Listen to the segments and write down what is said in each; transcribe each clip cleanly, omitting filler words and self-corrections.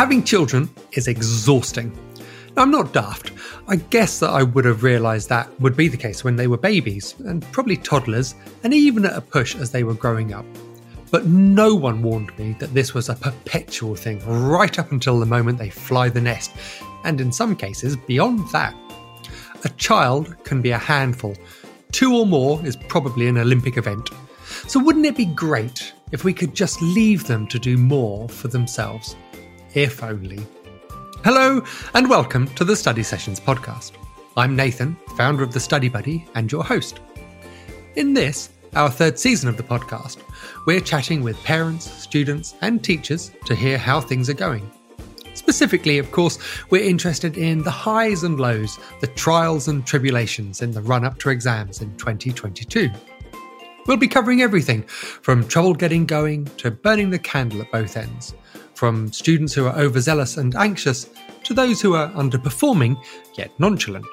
Having children is exhausting. Now, I'm not daft. I guess that I would have realised that would be the case when they were babies, and probably toddlers, and even at a push as they were growing up. But no one warned me that this was a perpetual thing right up until the moment they fly the nest, and in some cases beyond that. A child can be a handful. Two or more is probably an Olympic event. So wouldn't it be great if we could just leave them to do more for themselves? If only. Hello and welcome to the Study Sessions podcast. I'm Nathan, founder of The Study Buddy and your host. In this, our third season of the podcast, we're chatting with parents, students and teachers to hear how things are going. Specifically, of course, we're interested in the highs and lows, the trials and tribulations in the run-up to exams in 2022. We'll be covering everything from trouble getting going to burning the candle at both ends, from students who are overzealous and anxious to those who are underperforming yet nonchalant.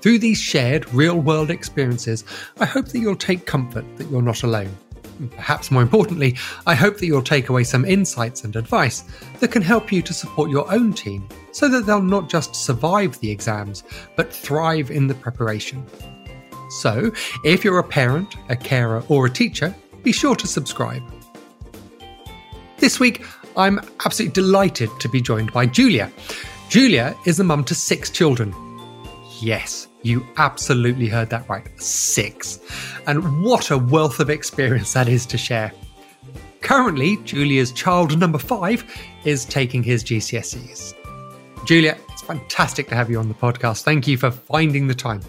Through these shared real-world experiences, I hope that you'll take comfort that you're not alone. And perhaps more importantly, I hope that you'll take away some insights and advice that can help you to support your own team so that they'll not just survive the exams, but thrive in the preparation. So, if you're a parent, a carer or a teacher, be sure to subscribe. This week, I'm absolutely delighted to be joined by Julia. Julia is a mum to 6 children. Yes, you absolutely heard that right, 6. And what a wealth of experience that is to share. Currently, Julia's child number 5 is taking his GCSEs. Julia, it's fantastic to have you on the podcast. Thank you for finding the time.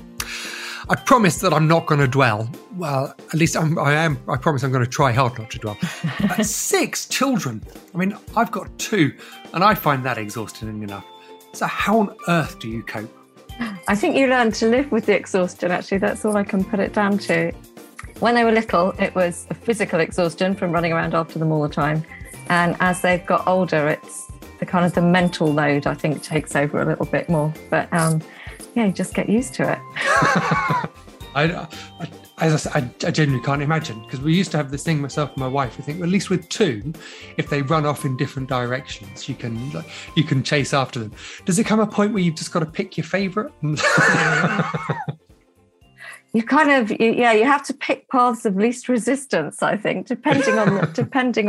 I promise that I'm not going to dwell. Well, at least I am. I promise I'm going to try hard not to dwell. 6 children. I mean, I've got 2, and I find that exhausting enough. So how on earth do you cope? I think you learn to live with the exhaustion, actually. That's all I can put it down to. When they were little, it was a physical exhaustion from running around after them all the time. And as they've got older, it's the kind of the mental load, I think, takes over a little bit more. But yeah, you just get used to it. I genuinely can't imagine, because we used to have this thing, myself and my wife, we think, well, at least with 2, if they run off in different directions, you can chase after them. Does it come a point where you've just got to pick your favourite? You have to pick paths of least resistance, I think, depending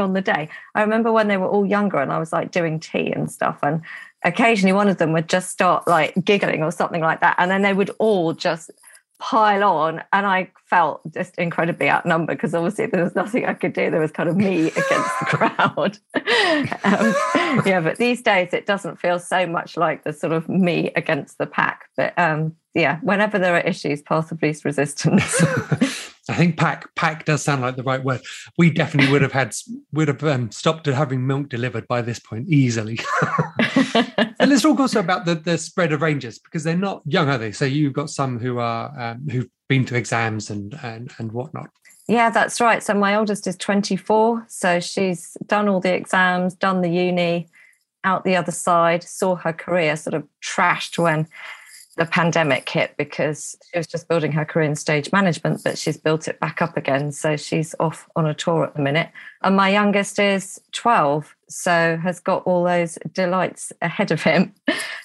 on the day. I remember when they were all younger and I was like doing tea and stuff, and occasionally one of them would just start like giggling or something like that, and then they would all just pile on, and I felt just incredibly outnumbered, because obviously there was nothing I could do. There was kind of me against the crowd. But these days it doesn't feel so much like the sort of me against the pack. But whenever there are issues, path of least resistance. I think pack does sound like the right word. We definitely would have stopped having milk delivered by this point easily. And let's talk also about the spread of ranges, because they're not young, are they? So you've got some who are who've been to exams and whatnot. Yeah, that's right. So my oldest is 24, so she's done all the exams, done the uni, out the other side. Saw her career sort of trashed when the pandemic hit, because she was just building her career in stage management, but she's built it back up again. So she's off on a tour at the minute. And my youngest is 12, so has got all those delights ahead of him.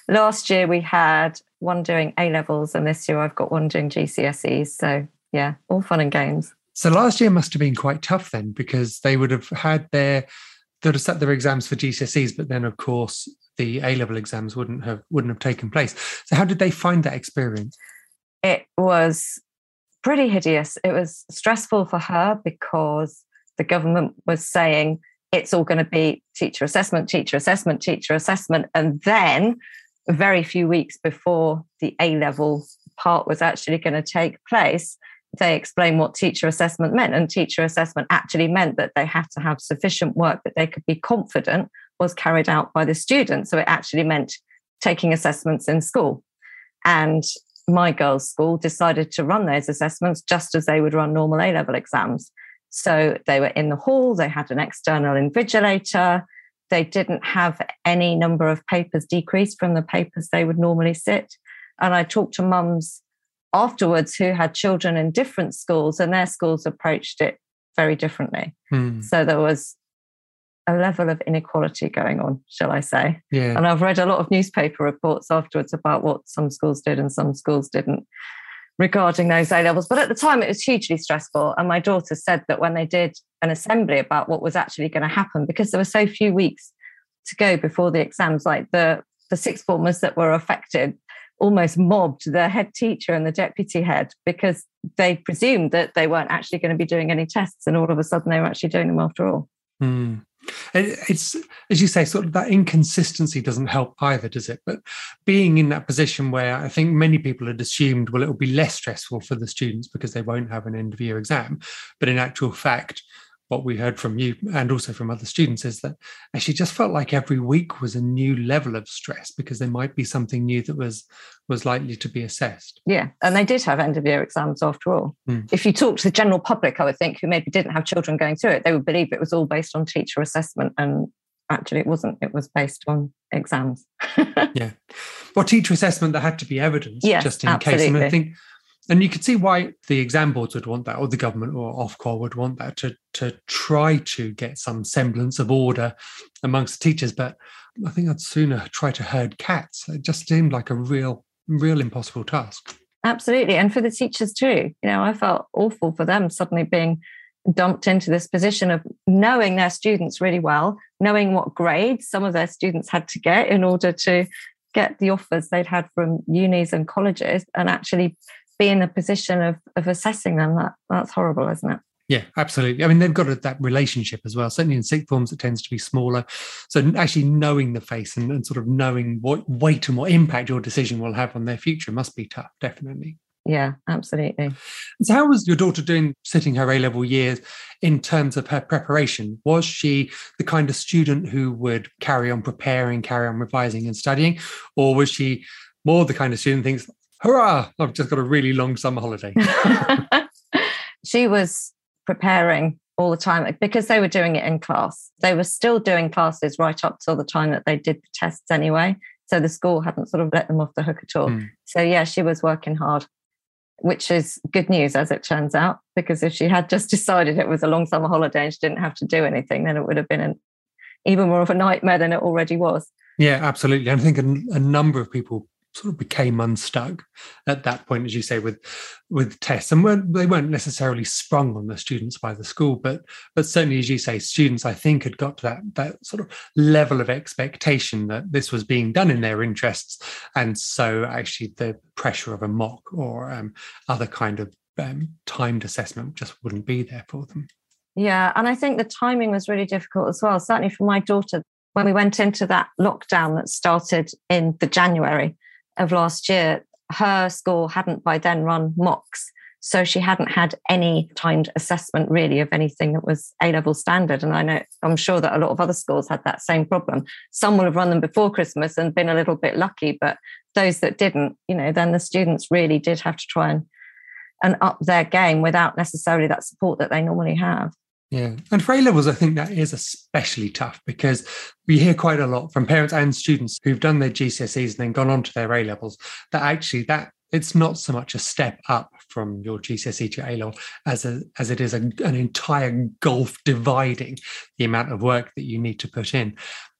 Last year we had one doing A-levels, and this year I've got one doing GCSEs. So yeah, all fun and games. So last year must have been quite tough then, because they would have had they'd have set their exams for GCSEs, but then of course the A-level exams wouldn't have taken place. So how did they find that experience? It was pretty hideous. It was stressful for her, because the government was saying it's all going to be teacher assessment, teacher assessment, teacher assessment. And then very few weeks before the A-level part was actually going to take place, they explained what teacher assessment meant. And teacher assessment actually meant that they had to have sufficient work that they could be confident was carried out by the student. So it actually meant taking assessments in school. And my girls' school decided to run those assessments just as they would run normal A-level exams. So they were in the hall, they had an external invigilator, they didn't have any number of papers decreased from the papers they would normally sit. And I talked to mums afterwards who had children in different schools, and their schools approached it very differently. So there was a level of inequality going on, shall I say. Yeah. And I've read a lot of newspaper reports afterwards about what some schools did and some schools didn't regarding those A-levels. But at the time, it was hugely stressful. And my daughter said that when they did an assembly about what was actually going to happen, because there were so few weeks to go before the exams, like the sixth formers that were affected almost mobbed the head teacher and the deputy head because they presumed that they weren't actually going to be doing any tests, and all of a sudden they were actually doing them after all. Mm. It's, as you say, sort of that inconsistency doesn't help either, does it? But being in that position where I think many people had assumed, well, it will be less stressful for the students because they won't have an end of year exam. But in actual fact, what we heard from you and also from other students is that actually just felt like every week was a new level of stress because there might be something new that was likely to be assessed. Yeah, and they did have end of year exams after all. Mm. If you talk to the general public, I would think, who maybe didn't have children going through it, they would believe it was all based on teacher assessment, and actually it wasn't. It was based on exams. Yeah. Well, teacher assessment, there had to be evidence, yes, just in absolutely. Case. And I think, and you could see why the exam boards would want that, or the government or Ofqual would want that, to try to get some semblance of order amongst the teachers. But I think I'd sooner try to herd cats. It just seemed like a real impossible task. Absolutely. And for the teachers too. You know, I felt awful for them suddenly being dumped into this position of knowing their students really well, knowing what grades some of their students had to get in order to get the offers they'd had from unis and colleges, and actually be in a position of assessing them. That's horrible, isn't it? Yeah, absolutely. I mean, they've got that relationship as well. Certainly in sixth forms, it tends to be smaller. So actually knowing the face and sort of knowing what weight and what impact your decision will have on their future must be tough, definitely. Yeah, absolutely. And so how was your daughter doing sitting her A-level years in terms of her preparation? Was she the kind of student who would carry on preparing, carry on revising and studying? Or was she more the kind of student who thinks, hurrah, I've just got a really long summer holiday? She was preparing all the time because they were doing it in class. They were still doing classes right up till the time that they did the tests anyway. So the school hadn't sort of let them off the hook at all. Mm. So, yeah, she was working hard, which is good news, as it turns out, because if she had just decided it was a long summer holiday and she didn't have to do anything, then it would have been even more of a nightmare than it already was. Yeah, absolutely. I think a number of people sort of became unstuck at that point, as you say, with tests. And they weren't necessarily sprung on the students by the school, but certainly, as you say, students, I think, had got to that sort of level of expectation that this was being done in their interests. And so actually the pressure of a mock or other kind of timed assessment just wouldn't be there for them. Yeah, and I think the timing was really difficult as well, certainly for my daughter, when we went into that lockdown that started in the January of last year. Her school hadn't by then run mocks, so she hadn't had any timed assessment really of anything that was A-level standard. And I'm sure that a lot of other schools had that same problem. Some will have run them before Christmas and been a little bit lucky, but those that didn't, you know, then the students really did have to try and up their game without necessarily that support that they normally have. Yeah. And for A-levels, I think that is especially tough because we hear quite a lot from parents and students who've done their GCSEs and then gone on to their A-levels that actually that it's not so much a step up from your GCSE to A-level as it is an entire gulf dividing the amount of work that you need to put in.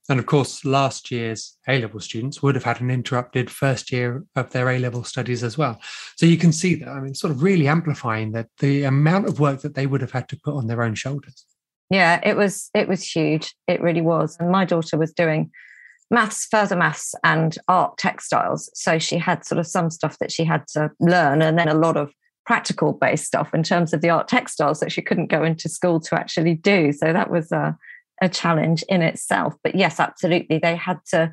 And of course, last year's A-level students would have had an interrupted first year of their A-level studies as well. So you can see that, I mean, sort of really amplifying that the amount of work that they would have had to put on their own shoulders. Yeah, it was huge. It really was. And my daughter was doing maths, further maths and art textiles. So she had sort of some stuff that she had to learn and then a lot of practical based stuff in terms of the art textiles that she couldn't go into school to actually do. So that was a challenge in itself. But yes, absolutely, they had to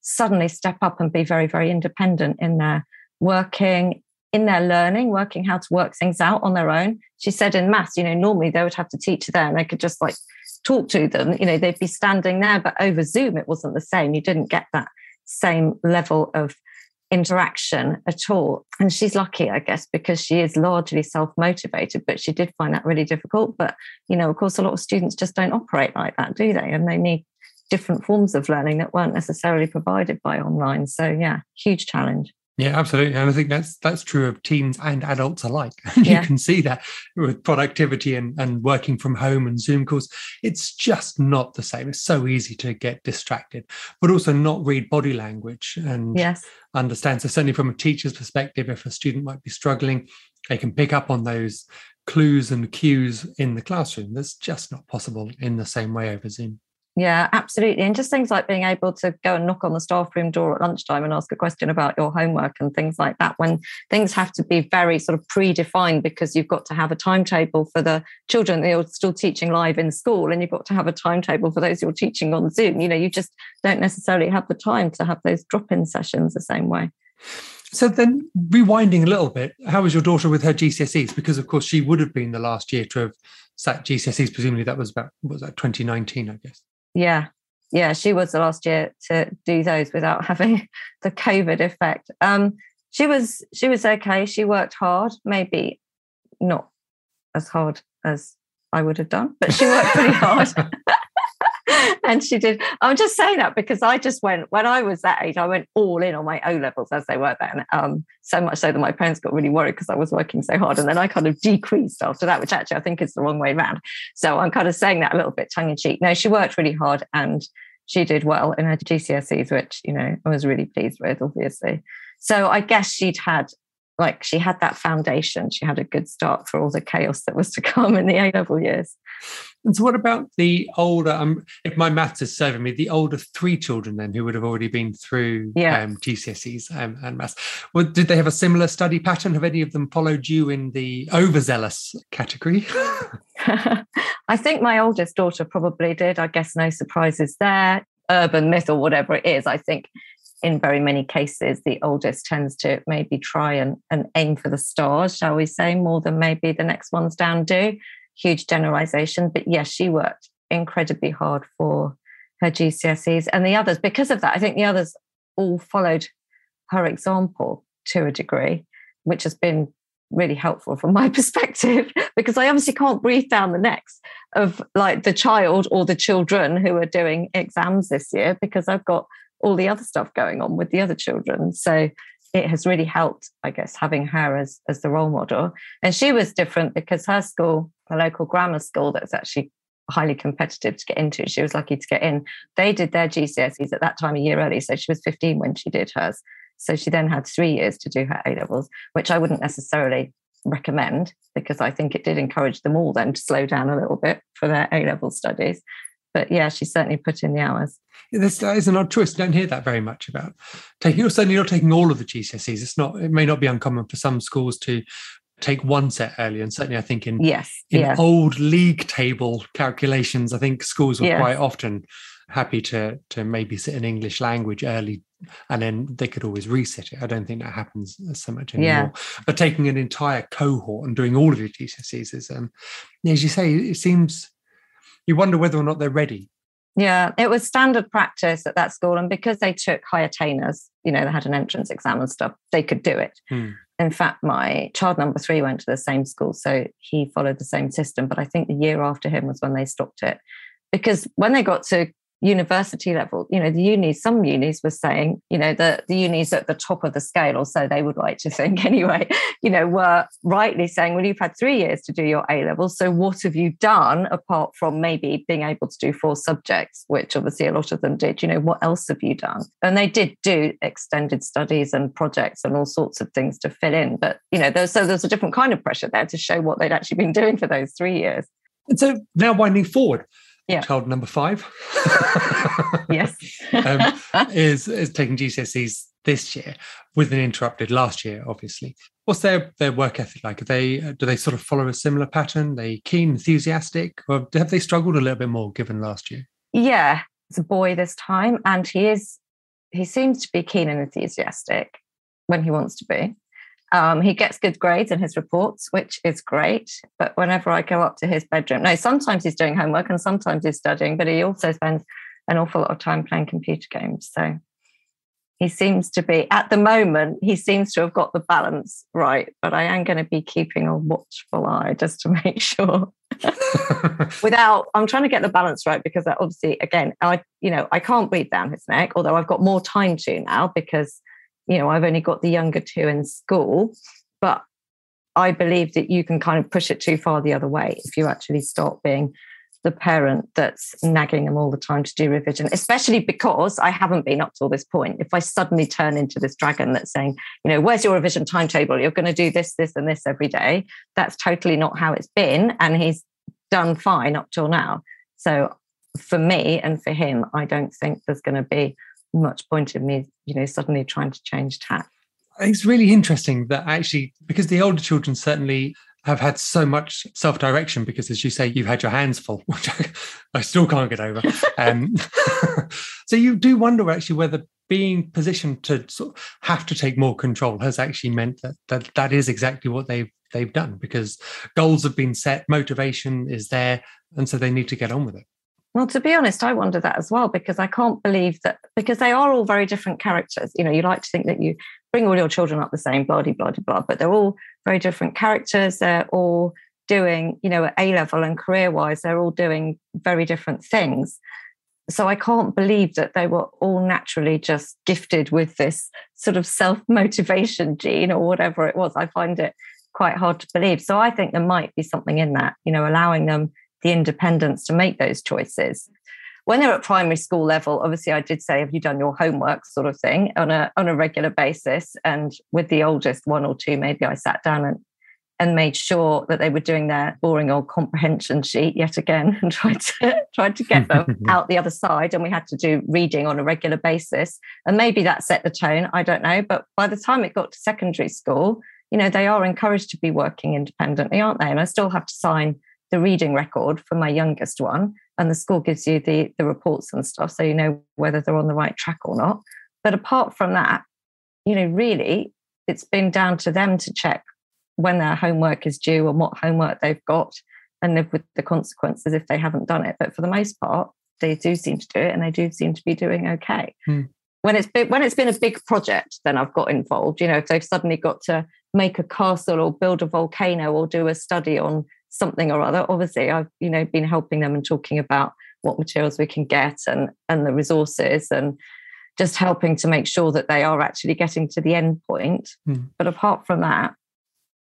suddenly step up and be very, very independent in their working, in their learning, working how to work things out on their own. She said in maths, you know, normally they would have the teacher there and they could just like talk to them, you know, they'd be standing there, but over Zoom it wasn't the same. You didn't get that same level of interaction at all. And she's lucky, I guess, because she is largely self-motivated, but she did find that really difficult. But, you know, of course, a lot of students just don't operate like that, do they? And they need different forms of learning that weren't necessarily provided by online. So, yeah, huge challenge. Yeah, absolutely. And I think that's true of teens and adults alike. And you can see that with productivity and working from home and Zoom calls. It's just not the same. It's so easy to get distracted, but also not read body language and understand. So certainly from a teacher's perspective, if a student might be struggling, they can pick up on those clues and cues in the classroom. That's just not possible in the same way over Zoom. Yeah, absolutely. And just things like being able to go and knock on the staff room door at lunchtime and ask a question about your homework and things like that, when things have to be very sort of predefined because you've got to have a timetable for the children that you're still teaching live in school, and you've got to have a timetable for those you're teaching on Zoom. You know, you just don't necessarily have the time to have those drop-in sessions the same way. So then, rewinding a little bit, how was your daughter with her GCSEs? Because, of course, she would have been the last year to have sat GCSEs. Presumably that was about, what was that, 2019, I guess? Yeah, she was the last year to do those without having the COVID effect. She was okay. She worked hard, maybe not as hard as I would have done, but she worked pretty hard. And she did. I'm just saying that because I just went, when I was that age, I went all in on my O levels as they were then. So much so that my parents got really worried because I was working so hard. And then I kind of decreased after that, which actually I think is the wrong way around. So I'm kind of saying that a little bit tongue in cheek. No, she worked really hard and she did well in her GCSEs, which, you know, I was really pleased with, obviously. So I guess she had that foundation. She had a good start for all the chaos that was to come in the A-level years. And so what about the older, if my maths is serving me, the older three children then who would have already been through GCSEs and maths? Well, did they have a similar study pattern? Have any of them followed you in the overzealous category? I think my oldest daughter probably did. I guess no surprises there. Urban myth or whatever it is, I think. In very many cases, the oldest tends to maybe try and aim for the stars, shall we say, more than maybe the next ones down do. Huge generalisation. But yes, she worked incredibly hard for her GCSEs. And the others, because of that, I think the others all followed her example to a degree, which has been really helpful from my perspective, because I obviously can't breathe down the necks of like the child or the children who are doing exams this year, because I've got all the other stuff going on with the other children. So it has really helped, I guess, having her as the role model. And she was different because her school, a local grammar school that's actually highly competitive to get into, she was lucky to get in, they did their GCSEs at that time a year early. So she was 15 when she did hers. So she then had 3 years to do her A-levels, which I wouldn't necessarily recommend because I think it did encourage them all then to slow down a little bit for their A-level studies. But yeah, she certainly put in the hours. That is an odd choice. You don't hear that very much about taking, or certainly not taking all of the GCSEs. It may not be uncommon for some schools to take one set early. And certainly I think in old league table calculations, I think schools were quite often happy to maybe sit in English language early, and then they could always reset it. I don't think that happens so much anymore. Yeah. But taking an entire cohort and doing all of your GCSEs is, as you say, it seems... You wonder whether or not they're ready. Yeah, it was standard practice at that school. And because they took high attainers, you know, they had an entrance exam and stuff, they could do it. Mm. In fact, my child number 3 went to the same school, so he followed the same system. But I think the year after him was when they stopped it. Because when they got to university level, you know, the unis, some unis were saying, you know, the unis at the top of the scale, or so they would like to think anyway, you know, were rightly saying, well, you've had 3 years to do your A-levels, so what have you done apart from maybe being able to do 4 subjects, which obviously a lot of them did, you know, what else have you done? And they did do extended studies and projects and all sorts of things to fill in, but, you know, there's a different kind of pressure there to show what they'd actually been doing for those 3 years. And so now winding forward, child number 5 is taking GCSEs this year with an interrupted last year, obviously. What's their work ethic like? Do they sort of follow a similar pattern? Are they keen, enthusiastic? Or have they struggled a little bit more given last year? Yeah, it's a boy this time, and he seems to be keen and enthusiastic when he wants to be. He gets good grades in his reports, which is great. But whenever I go up to his bedroom, sometimes he's doing homework and sometimes he's studying, but he also spends an awful lot of time playing computer games. So he seems to be, at the moment, he seems to have got the balance right. But I am going to be keeping a watchful eye just to make sure. I'm trying to get the balance right because obviously, again, I can't breathe down his neck, although I've got more time to now because you know, I've only got the younger two in school, but I believe that you can kind of push it too far the other way if you actually start being the parent that's nagging them all the time to do revision, especially because I haven't been up till this point. If I suddenly turn into this dragon that's saying, you know, where's your revision timetable? You're going to do this, this, and this every day. That's totally not how it's been. And he's done fine up till now. So for me and for him, I don't think there's going to be much point in me, you know, suddenly trying to change tack. It's really interesting that actually, because the older children certainly have had so much self-direction, because as you say, you've had your hands full, which I still can't get over. So you do wonder actually whether being positioned to sort of have to take more control has actually meant that is exactly what they've done, because goals have been set, motivation is there, and so they need to get on with it. Well, to be honest, I wonder that as well, because I can't believe that, because they are all very different characters. You know, you like to think that you bring all your children up the same, blah, blah, blah, blah, but they're all very different characters. They're all doing, you know, at A-level and career-wise, they're all doing very different things. So I can't believe that they were all naturally just gifted with this sort of self-motivation gene or whatever it was. I find it quite hard to believe. So I think there might be something in that, you know, allowing them the independence to make those choices. When they're at primary school level, obviously I did say, have you done your homework sort of thing on a regular basis? And with the oldest, one or two, maybe I sat down and made sure that they were doing their boring old comprehension sheet yet again and tried to get them out the other side. And we had to do reading on a regular basis. And maybe that set the tone, I don't know. But by the time it got to secondary school, you know, they are encouraged to be working independently, aren't they? And I still have to sign the reading record for my youngest one, and the school gives you the reports and stuff, so you know whether they're on the right track or not. But apart from that, you know, really, it's been down to them to check when their homework is due and what homework they've got and live with the consequences if they haven't done it. But for the most part, they do seem to do it, and they do seem to be doing okay. Mm. When it's been a big project, then I've got involved. You know, if they've suddenly got to make a castle or build a volcano or do a study on something or other, obviously I've, you know, been helping them and talking about what materials we can get and the resources, and just helping to make sure that they are actually getting to the end point. Mm. But apart from that,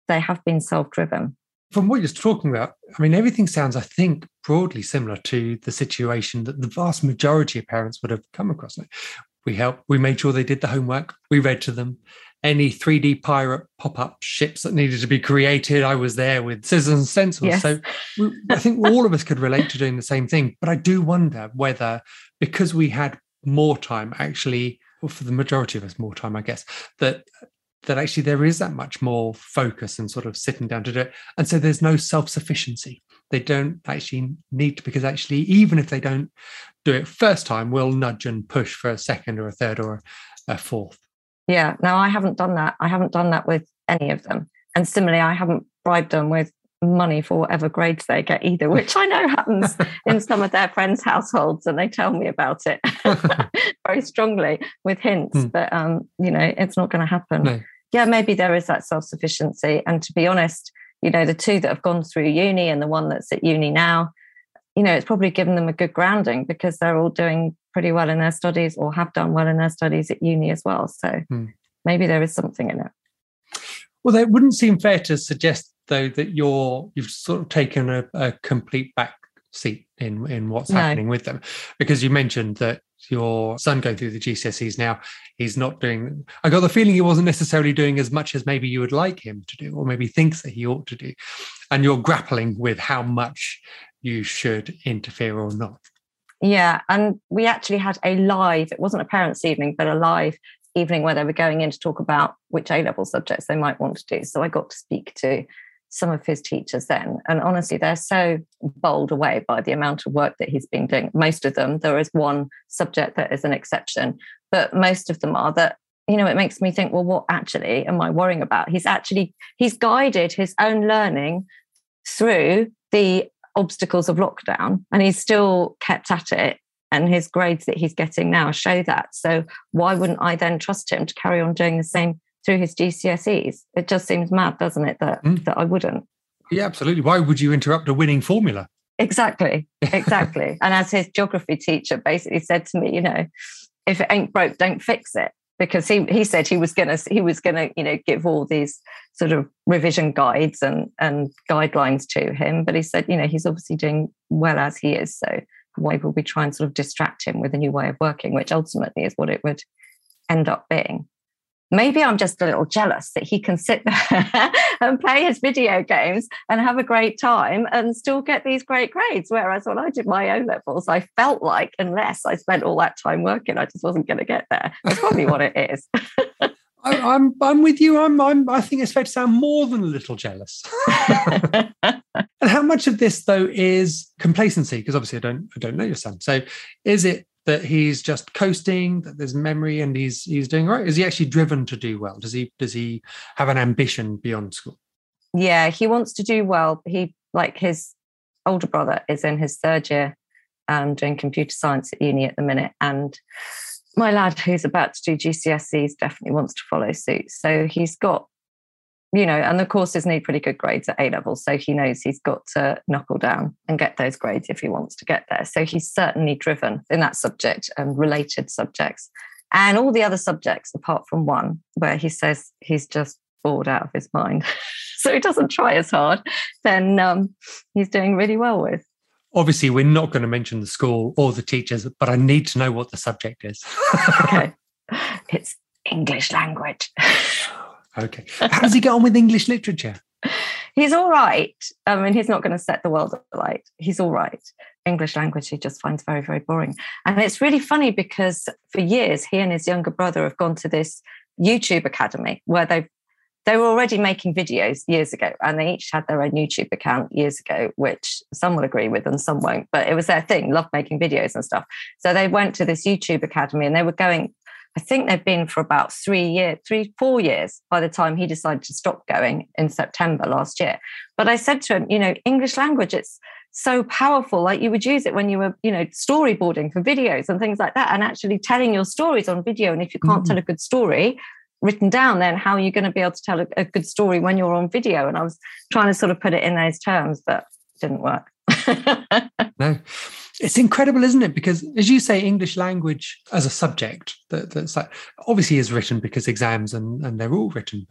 they have been self-driven. From what you're talking about, I mean, everything sounds, I think, broadly similar to the situation that the vast majority of parents would have come across. We helped, we made sure they did the homework, we read to them. Any 3D pirate pop-up ships that needed to be created, I was there with scissors and stencils. Yes. So I think all of us could relate to doing the same thing. But I do wonder whether, because we had more time, actually, or for the majority of us, more time, I guess, that actually there is that much more focus and sort of sitting down to do it. And so there's no self-sufficiency. They don't actually need to, because actually, even if they don't do it first time, we'll nudge and push for a second or a third or a fourth. Yeah, no, I haven't done that. I haven't done that with any of them. And similarly, I haven't bribed them with money for whatever grades they get either, which I know happens in some of their friends' households, and they tell me about it very strongly with hints. Mm. But, you know, it's not going to happen. No. Yeah, maybe there is that self-sufficiency. And to be honest, you know, the two that have gone through uni and the one that's at uni now, you know, it's probably given them a good grounding, because they're all doing pretty well in their studies, or have done well in their studies at uni as well. So maybe there is something in it. Well, it wouldn't seem fair to suggest, though, that you've sort of taken a complete back seat in what's happening with them, because you mentioned that your son going through the GCSEs now, he's not doing, I got the feeling he wasn't necessarily doing as much as maybe you would like him to do, or maybe thinks that he ought to do. And you're grappling with how much you should interfere or not. Yeah, and we actually had a live, it wasn't a parents' evening, but a live evening where they were going in to talk about which A-level subjects they might want to do. So I got to speak to some of his teachers then. And honestly, they're so bowled away by the amount of work that he's been doing. Most of them, there is one subject that is an exception, but most of them are that, you know, it makes me think, well, what actually am I worrying about? He's guided his own learning through the obstacles of lockdown, and he's still kept at it, and his grades that he's getting now show that. So why wouldn't I then trust him to carry on doing the same through his GCSEs? It just seems mad, doesn't it, that I wouldn't. Yeah, absolutely. Why would you interrupt a winning formula? Exactly. And as his geography teacher basically said to me, you know, if it ain't broke, don't fix it. because he said he was gonna give all these sort of revision guides and guidelines to him, but he said he's obviously doing well as he is, so why would we try and sort of distract him with a new way of working, which ultimately is what it would end up being. Maybe I'm just a little jealous that he can sit there and play his video games and have a great time and still get these great grades. Whereas when I did my O levels, I felt like unless I spent all that time working, I just wasn't going to get there. That's probably what it is. I'm with you. I think it's fair to say I'm more than a little jealous. And how much of this though is complacency? Because obviously I don't know your son. So is it that he's just coasting, that there's memory and he's doing right? Is he actually driven to do well? Does he have an ambition beyond school? Yeah, he wants to do well. He, like his older brother, is in his third year doing computer science at uni at the minute. And my lad, who's about to do GCSEs, definitely wants to follow suit. So he's got, and the courses need pretty good grades at A-levels. So he knows he's got to knuckle down and get those grades if he wants to get there. So he's certainly driven in that subject and related subjects. And all the other subjects, apart from one, where he says he's just bored out of his mind. So he doesn't try as hard, then he's doing really well with. Obviously, we're not going to mention the school or the teachers, but I need to know what the subject is. Okay. It's English language. Okay. How does he get on with English literature? He's all right. I mean, he's not going to set the world alight. He's all right. English language he just finds very, very boring. And it's really funny because for years, he and his younger brother have gone to this YouTube academy where they were already making videos years ago, and they each had their own YouTube account years ago, which some will agree with and some won't, but it was their thing, love making videos and stuff. So they went to this YouTube academy and they were going, I think they've been for about 4 years by the time he decided to stop going in September last year. But I said to him, English language, it's so powerful. Like you would use it when you were, storyboarding for videos and things like that, and actually telling your stories on video. And if you can't tell a good story written down, then how are you going to be able to tell a good story when you're on video? And I was trying to sort of put it in those terms, but it didn't work. No, it's incredible, isn't it? Because as you say, English language as a subject that's like, obviously is written because exams and they're all written,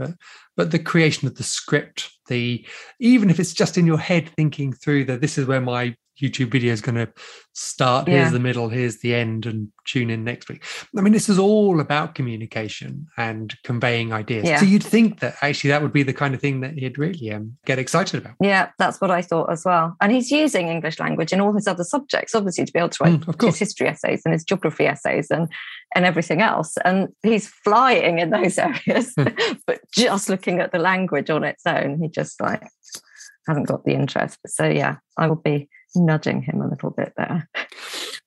but the creation of the script, even if it's just in your head thinking through that this is where my YouTube video is going to start, here's the middle, here's the end, and tune in next week. I mean, this is all about communication and conveying ideas. Yeah. So you'd think that actually that would be the kind of thing that he'd really get excited about. Yeah, that's what I thought as well. And he's using English language in all his other subjects, obviously, to be able to write his history essays and his geography essays and everything else. And he's flying in those areas, but just looking at the language on its own, he just hasn't got the interest. So yeah, I will be nudging him a little bit there.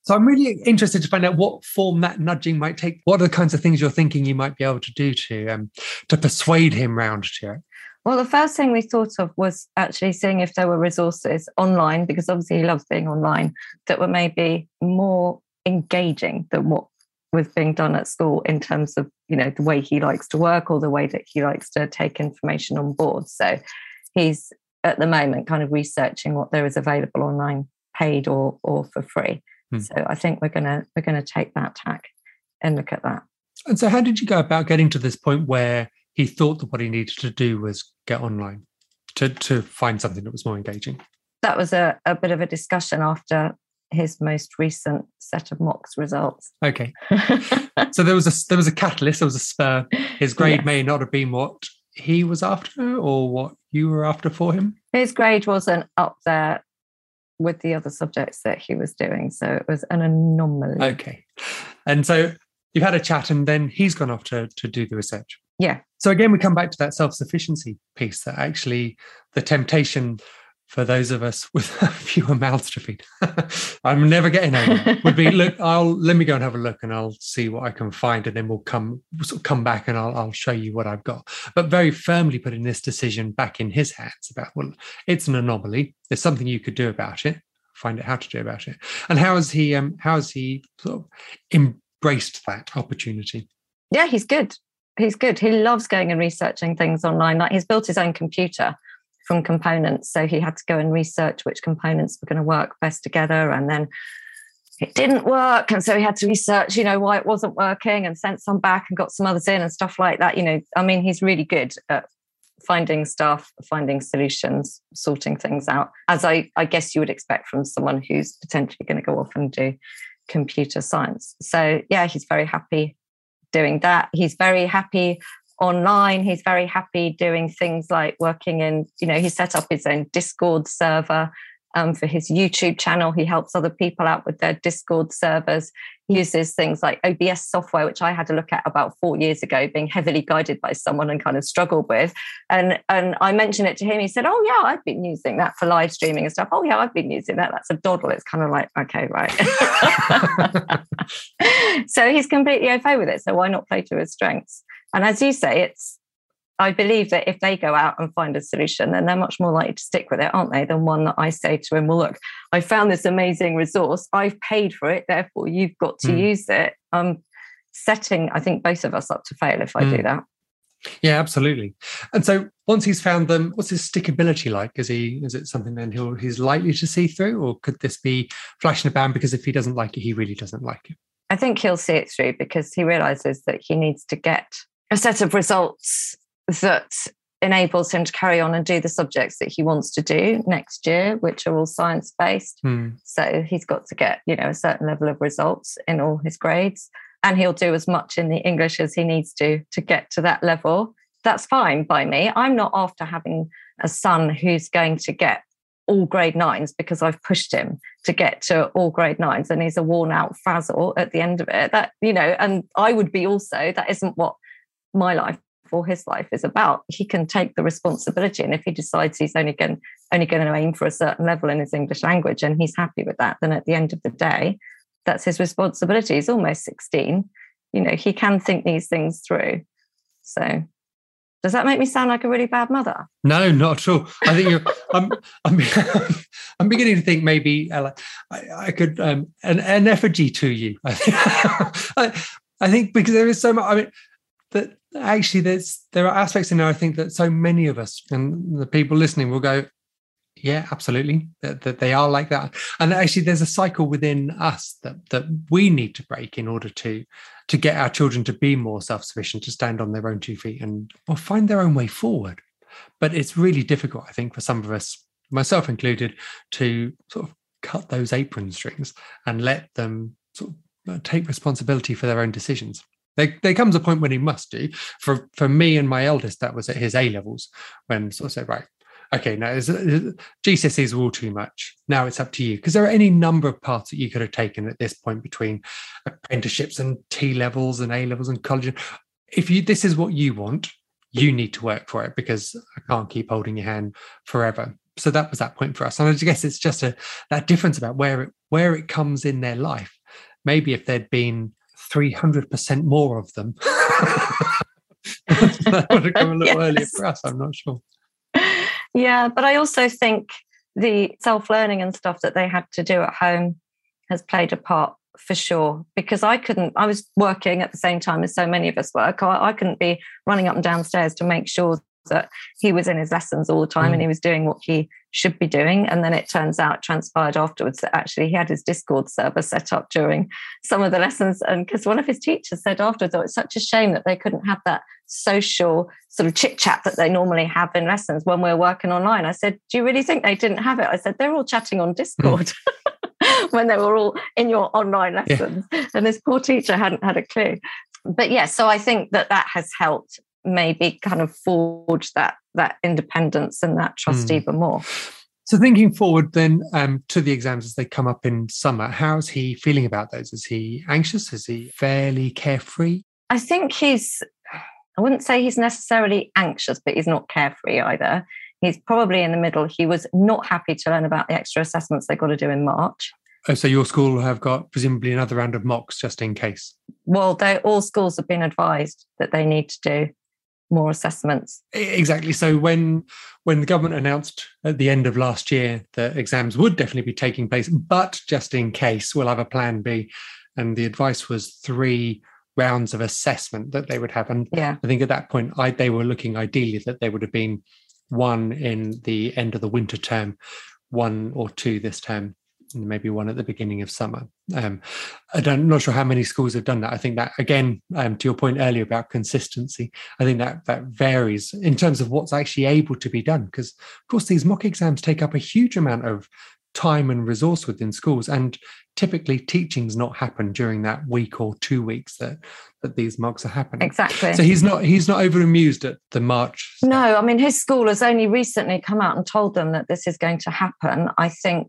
So I'm really interested to find out what form that nudging might take. What are the kinds of things you're thinking you might be able to do to persuade him round to it? Well, the first thing we thought of was actually seeing if there were resources online, because obviously he loves being online, that were maybe more engaging than what was being done at school in terms of, the way he likes to work or the way that he likes to take information on board. So he's at the moment kind of researching what there is available online, paid or for free. So I think we're gonna take that tack and look at that. And so how did you go about getting to this point where he thought that what he needed to do was get online to find something that was more engaging? That was a bit of a discussion after his most recent set of mocks results. Okay. So there was a catalyst, there was a spur. His grade may not have been what he was after or what you were after for him? His grade wasn't up there with the other subjects that he was doing, so it was an anomaly. Okay. And so you've had a chat and then he's gone off to do the research. Yeah. So again, we come back to that self-sufficiency piece, that actually the temptation for those of us with fewer mouths to feed, I'm never getting over, would be, look, let me go and have a look and I'll see what I can find, and then we'll come back and I'll show you what I've got. But very firmly putting this decision back in his hands about, well, it's an anomaly. There's something you could do about it. Find out how to do about it. And how has he sort of embraced that opportunity? Yeah, he's good. He's good. He loves going and researching things online. Like he's built his own computer from components, so he had to go and research which components were going to work best together, and then it didn't work. And so he had to research, you know, why it wasn't working and sent some back and got some others in and stuff like that. You know, I mean, he's really good at finding stuff, finding solutions, sorting things out, as I guess you would expect from someone who's potentially going to go off and do computer science. So yeah, he's very happy doing that. He's very happy online. He's very happy doing things like working in, you know, he set up his own Discord server for his YouTube channel. He helps other people out with their Discord servers. He uses things like OBS software, which I had a look at about 4 years ago, being heavily guided by someone and kind of struggled with. And I mentioned it to him. He said, oh, yeah, I've been using that for live streaming and stuff. Oh, yeah, I've been using that. That's a doddle. It's kind of like, okay, right. So he's completely okay with it. So why not play to his strengths? And as you say, it's, I believe that if they go out and find a solution, then they're much more likely to stick with it, aren't they, than one that I say to him, well, look, I found this amazing resource. I've paid for it. Therefore, you've got to use it. I'm setting, I think, both of us up to fail if I do that. Yeah, absolutely. And so once he's found them, what's his stickability like? Is it something then he's likely to see through, or could this be flash in a pan because if he doesn't like it, he really doesn't like it? I think he'll see it through because he realises that he needs to get a set of results that enables him to carry on and do the subjects that he wants to do next year, which are all science-based. So he's got to get, you know, a certain level of results in all his grades, and he'll do as much in the English as he needs to get to that level. That's fine by me. I'm not after having a son who's going to get all grade nines because I've pushed him to get to all grade nines and he's a worn-out frazzle at the end of it. That, you know, and I would be also, that isn't what my life or his life is about. He can take the responsibility, and if he decides he's only going to aim for a certain level in his English language and he's happy with that, then at the end of the day, that's his responsibility. He's almost 16. You know, he can think these things through. So does that make me sound like a really bad mother? No, not at all. I think you're I'm beginning to think maybe I could an effigy to you. I think because there is so much, I mean, that actually there are aspects in there, I think, that so many of us and the people listening will go, yeah, absolutely, that they are like that. And actually there's a cycle within us that we need to break in order to get our children to be more self-sufficient, to stand on their own 2 feet and, well, find their own way forward. But it's really difficult, I think, for some of us, myself included, to sort of cut those apron strings and let them sort of take responsibility for their own decisions. There comes a point when he must do. For me and my eldest, that was at his A-levels, when sort of said, right, okay, now GCSEs were all too much. Now it's up to you. Because there are any number of paths that you could have taken at this point between apprenticeships and T-levels and A-levels and college. If this is what you want, you need to work for it because I can't keep holding your hand forever. So that was that point for us. And I guess it's just that difference about where it comes in their life. Maybe if there'd been 300% more of them, that would have come a little earlier for us, I'm not sure. Yeah, but I also think the self-learning and stuff that they had to do at home has played a part for sure, because I was working at the same time as so many of us work. I couldn't be running up and downstairs to make sure that he was in his lessons all the time and he was doing what he should be doing. And then it turns out, transpired afterwards, that actually he had his Discord server set up during some of the lessons. And because one of his teachers said afterwards, oh, it's such a shame that they couldn't have that social sort of chit chat that they normally have in lessons when we're working online. I said, do you really think they didn't have it? I said, they're all chatting on Discord when they were all in your online lessons. Yeah. And this poor teacher hadn't had a clue. But yeah, so I think that has helped maybe kind of forge that independence and that trust even more. So thinking forward then to the exams as they come up in summer, how's he feeling about those? Is he anxious? Is he fairly carefree? I think I wouldn't say he's necessarily anxious, but he's not carefree either. He's probably in the middle. He was not happy to learn about the extra assessments they got to do in March. Oh, so your school have got presumably another round of mocks just in case? Well, all schools have been advised that they need to do more assessments. Exactly. So when the government announced at the end of last year that exams would definitely be taking place, but just in case, we'll have a plan B. And the advice was 3 rounds of assessment that they would have. And yeah, I think at that point, they were looking ideally that there would have been one in the end of the winter term, one or two this term, maybe one at the beginning of summer. Not sure how many schools have done that. I think that, again, to your point earlier about consistency, I think that varies in terms of what's actually able to be done, because of course these mock exams take up a huge amount of time and resource within schools, and typically teaching's not happened during that week or 2 weeks that these mocks are happening. Exactly. So he's not over amused at the March. No, I mean, his school has only recently come out and told them that this is going to happen. I think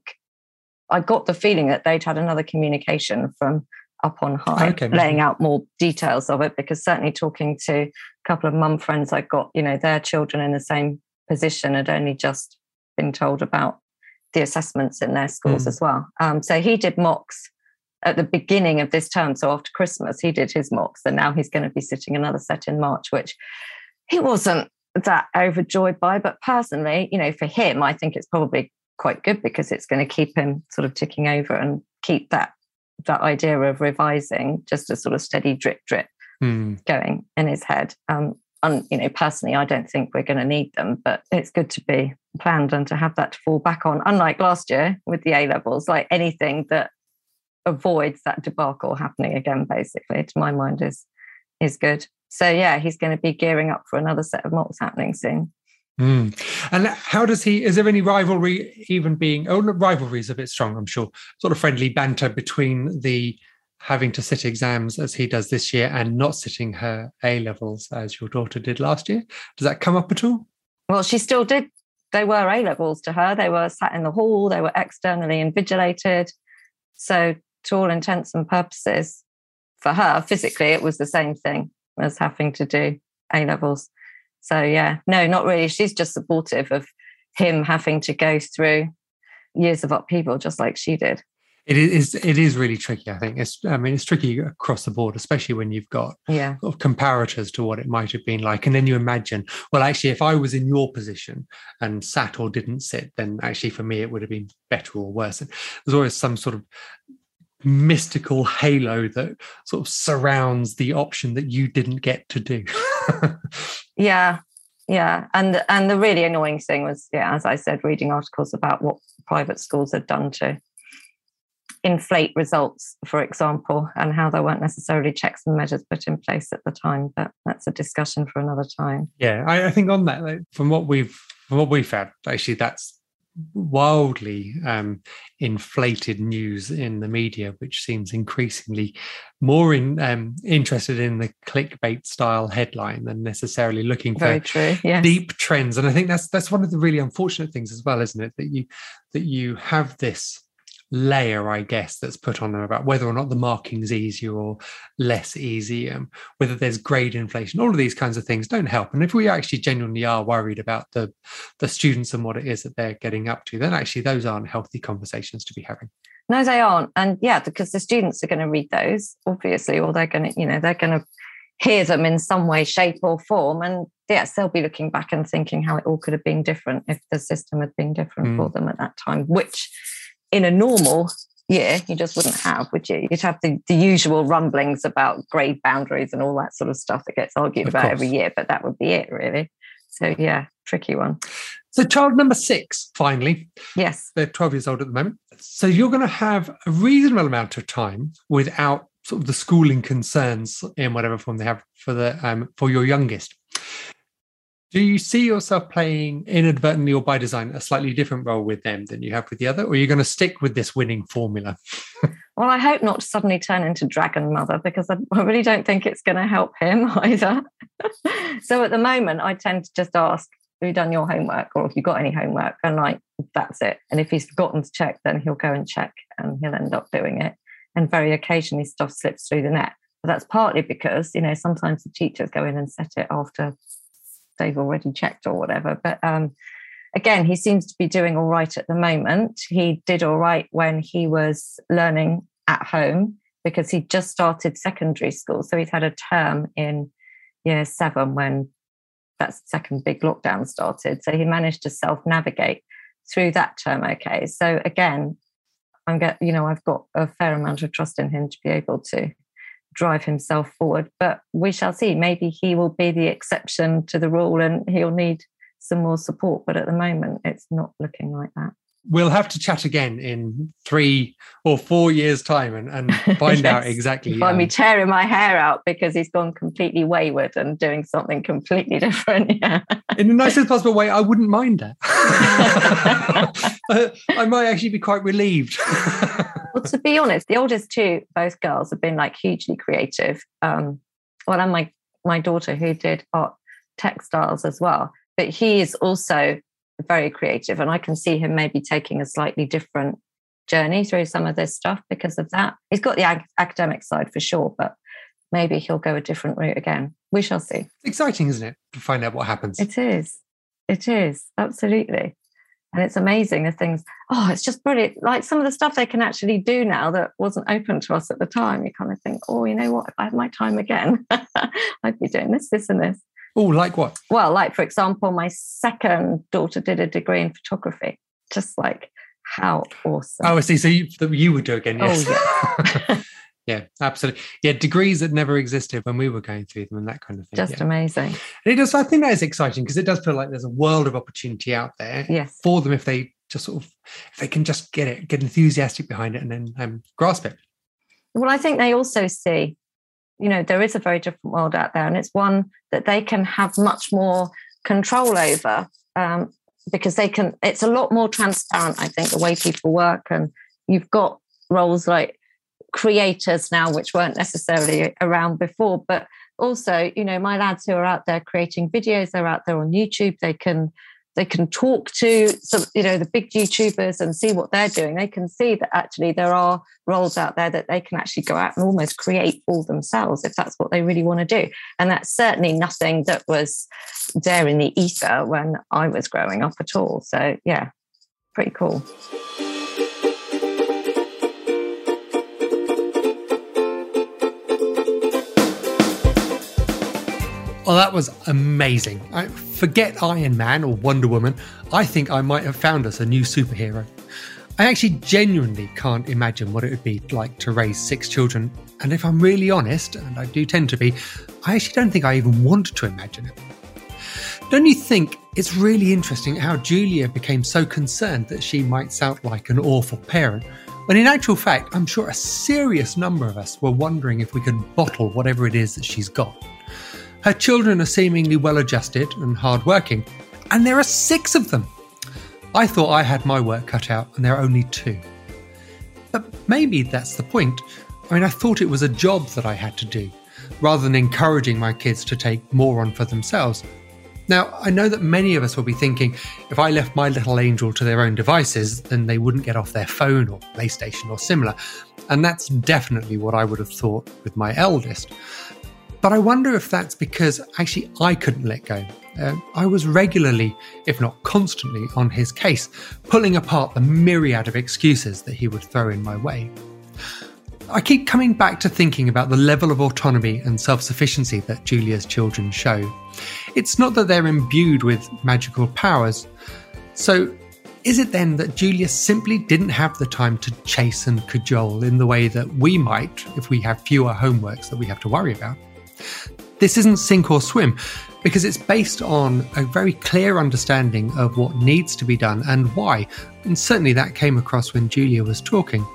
I got the feeling that they'd had another communication from up on high, laying out more details of it, because certainly talking to a couple of mum friends I got, you know, their children in the same position had only just been told about the assessments in their schools as well. So he did mocks at the beginning of this term. So after Christmas, he did his mocks, and now he's going to be sitting another set in March, which he wasn't that overjoyed by. But personally, you know, for him, I think it's probably quite good, because it's going to keep him sort of ticking over and keep that idea of revising, just a sort of steady drip going in his head. And, you know, personally, I don't think we're going to need them, but it's good to be planned and to have that to fall back on. Unlike last year with the A-levels, like anything that avoids that debacle happening again, basically, to my mind, is good. So, yeah, he's going to be gearing up for another set of mocks happening soon. And how does he, is there any rivalry even being, oh, rivalry is a bit strong, I'm sure, sort of friendly banter between the having to sit exams as he does this year and not sitting her A-levels as your daughter did last year? Does that come up at all? Well, she still did. They were A-levels to her. They were sat in the hall. They were externally invigilated. So to all intents and purposes, for her, physically, it was the same thing as having to do A-levels. So, yeah, no, not really. She's just supportive of him having to go through years of upheaval, just like she did. It is really tricky, I think. It's tricky across the board, especially when you've got sort of comparators to what it might have been like. And then you imagine, well, actually, if I was in your position and sat or didn't sit, then actually for me, it would have been better or worse. And there's always some sort of mystical halo that sort of surrounds the option that you didn't get to do. Yeah. And the really annoying thing was, as I said, reading articles about what private schools had done to inflate results, for example, and how there weren't necessarily checks and measures put in place at the time. But that's a discussion for another time. Yeah, I think on that, like, from what we found, actually, that's wildly inflated news in the media, which seems increasingly more interested in the clickbait style headline than necessarily looking deep trends. And I think that's one of the really unfortunate things as well, isn't it? That you have this layer, I guess, that's put on them about whether or not the marking's easier or less easy, whether there's grade inflation. All of these kinds of things don't help. And if we actually genuinely are worried about the students and what it is that they're getting up to, then actually those aren't healthy conversations to be having. No, they aren't. And yeah, because the students are going to read those, obviously, or they're going to, you know, they're going to hear them in some way, shape or form. And yes, they'll be looking back and thinking how it all could have been different if the system had been different for them at that time, which in a normal year, you just wouldn't have, would you? You'd have the usual rumblings about grade boundaries and all that sort of stuff that gets argued about every year, but that would be it, really. So, yeah, tricky one. So child number 6, finally. Yes. They're 12 years old at the moment. So you're going to have a reasonable amount of time without sort of the schooling concerns in whatever form they have for your youngest. Do you see yourself playing inadvertently or by design a slightly different role with them than you have with the other, or are you going to stick with this winning formula? Well, I hope not to suddenly turn into dragon mother, because I really don't think it's going to help him either. So at the moment, I tend to just ask, have you done your homework, or have you got any homework? And like, that's it. And if he's forgotten to check, then he'll go and check and he'll end up doing it. And very occasionally stuff slips through the net. But that's partly because, you know, sometimes the teachers go in and set it after they've already checked or whatever. But again, he seems to be doing all right at the moment. He did all right when he was learning at home, because he just started secondary school. So he's had a term in year 7 when that second big lockdown started. So he managed to self-navigate through that term. Okay. So again, I've got a fair amount of trust in him to be able to drive himself forward, but we shall see. Maybe he will be the exception to the rule and he'll need some more support, but at the moment it's not looking like that. We'll have to chat again in 3 or 4 years' time and find yes. out exactly. Find me tearing my hair out because he's gone completely wayward and doing something completely different. Yeah. In the nicest possible way, I wouldn't mind that. I might actually be quite relieved. Well, to be honest, the oldest two, both girls, have been like hugely creative. Well, and my daughter who did art textiles as well, but he is also very creative, and I can see him maybe taking a slightly different journey through some of this stuff because of that. He's got the academic side for sure, but maybe he'll go a different route again. We shall see. It's exciting, isn't it, to find out what happens? It is absolutely. And it's amazing the things, it's just brilliant, like some of the stuff they can actually do now that wasn't open to us at the time. You kind of think, you know what, if I had my time again I'd be doing this and this. Oh, like what? Well, like, for example, my second daughter did a degree in photography. Just like, how awesome. Oh, I see. So you would do again, yes. Oh, yeah. Yeah, absolutely. Yeah, degrees that never existed when we were going through them and that kind of thing. Just amazing. And it does, I think that is exciting because it does feel like there's a world of opportunity out there for them if they just if they can just get it, get enthusiastic behind it and then grasp it. Well, I think they also see, you know, there is a very different world out there and it's one that they can have much more control over because they can, it's a lot more transparent, I think, the way people work. And you've got roles like creators now, which weren't necessarily around before, but also, you know, my lads who are out there creating videos, they're out there on YouTube, they can talk to some, you know, the big YouTubers and see what they're doing. They can see that actually there are roles out there that they can actually go out and almost create all themselves if that's what they really want to do. And that's certainly nothing that was there in the ether when I was growing up at all. So, yeah, pretty cool. Well, that was amazing. Forget Iron Man or Wonder Woman. I think I might have found us a new superhero. I actually genuinely can't imagine what it would be like to raise 6 children. And if I'm really honest, and I do tend to be, I actually don't think I even want to imagine it. Don't you think it's really interesting how Julia became so concerned that she might sound like an awful parent, when in actual fact, I'm sure a serious number of us were wondering if we could bottle whatever it is that she's got. Her children are seemingly well-adjusted and hard-working, and there are 6 of them. I thought I had my work cut out, and there are only 2. But maybe that's the point. I mean, I thought it was a job that I had to do, rather than encouraging my kids to take more on for themselves. Now, I know that many of us will be thinking, if I left my little angel to their own devices, then they wouldn't get off their phone or PlayStation or similar, and that's definitely what I would have thought with my eldest. But I wonder if that's because actually I couldn't let go. I was regularly, if not constantly, on his case, pulling apart the myriad of excuses that he would throw in my way. I keep coming back to thinking about the level of autonomy and self-sufficiency that Julia's children show. It's not that they're imbued with magical powers. So is it then that Julia simply didn't have the time to chase and cajole in the way that we might if we have fewer homeworks that we have to worry about? This isn't sink or swim, because it's based on a very clear understanding of what needs to be done and why, and certainly that came across when Julia was talking.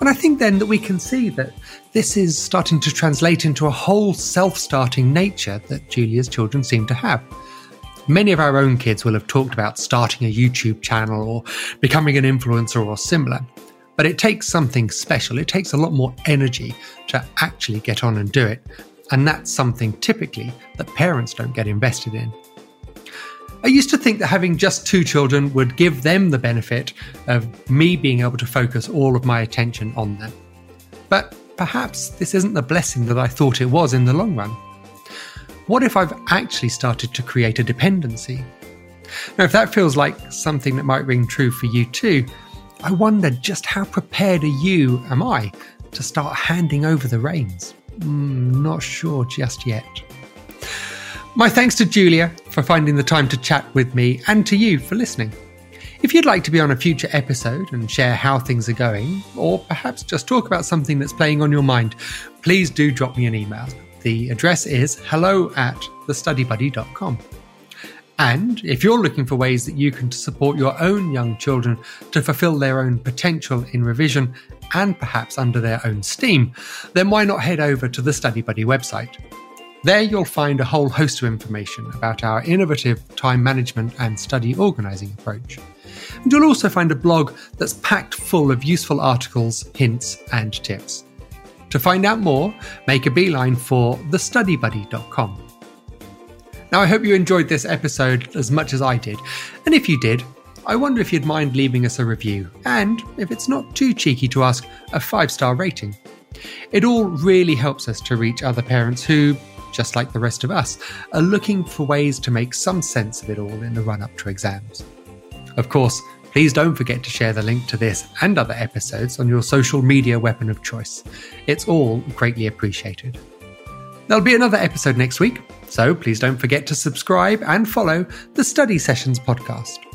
And I think then that we can see that this is starting to translate into a whole self-starting nature that Julia's children seem to have. Many of our own kids will have talked about starting a YouTube channel or becoming an influencer or similar, but it takes something special. It takes a lot more energy to actually get on and do it. And that's something typically that parents don't get invested in. I used to think that having just 2 children would give them the benefit of me being able to focus all of my attention on them. But perhaps this isn't the blessing that I thought it was in the long run. What if I've actually started to create a dependency? Now, if that feels like something that might ring true for you too, I wonder just how prepared am I to start handing over the reins? Not sure just yet. My thanks to Julia for finding the time to chat with me and to you for listening. If you'd like to be on a future episode and share how things are going, or perhaps just talk about something that's playing on your mind, please do drop me an email. The address is hello@thestudybuddy.com. And if you're looking for ways that you can support your own young children to fulfill their own potential in revision and perhaps under their own steam, then why not head over to the Study Buddy website? There you'll find a whole host of information about our innovative time management and study organising approach. And you'll also find a blog that's packed full of useful articles, hints and tips. To find out more, make a beeline for thestudybuddy.com. Now, I hope you enjoyed this episode as much as I did. And if you did, I wonder if you'd mind leaving us a review. And if it's not too cheeky to ask, a 5-star rating. It all really helps us to reach other parents who, just like the rest of us, are looking for ways to make some sense of it all in the run-up to exams. Of course, please don't forget to share the link to this and other episodes on your social media weapon of choice. It's all greatly appreciated. There'll be another episode next week, so please don't forget to subscribe and follow the Study Sessions podcast.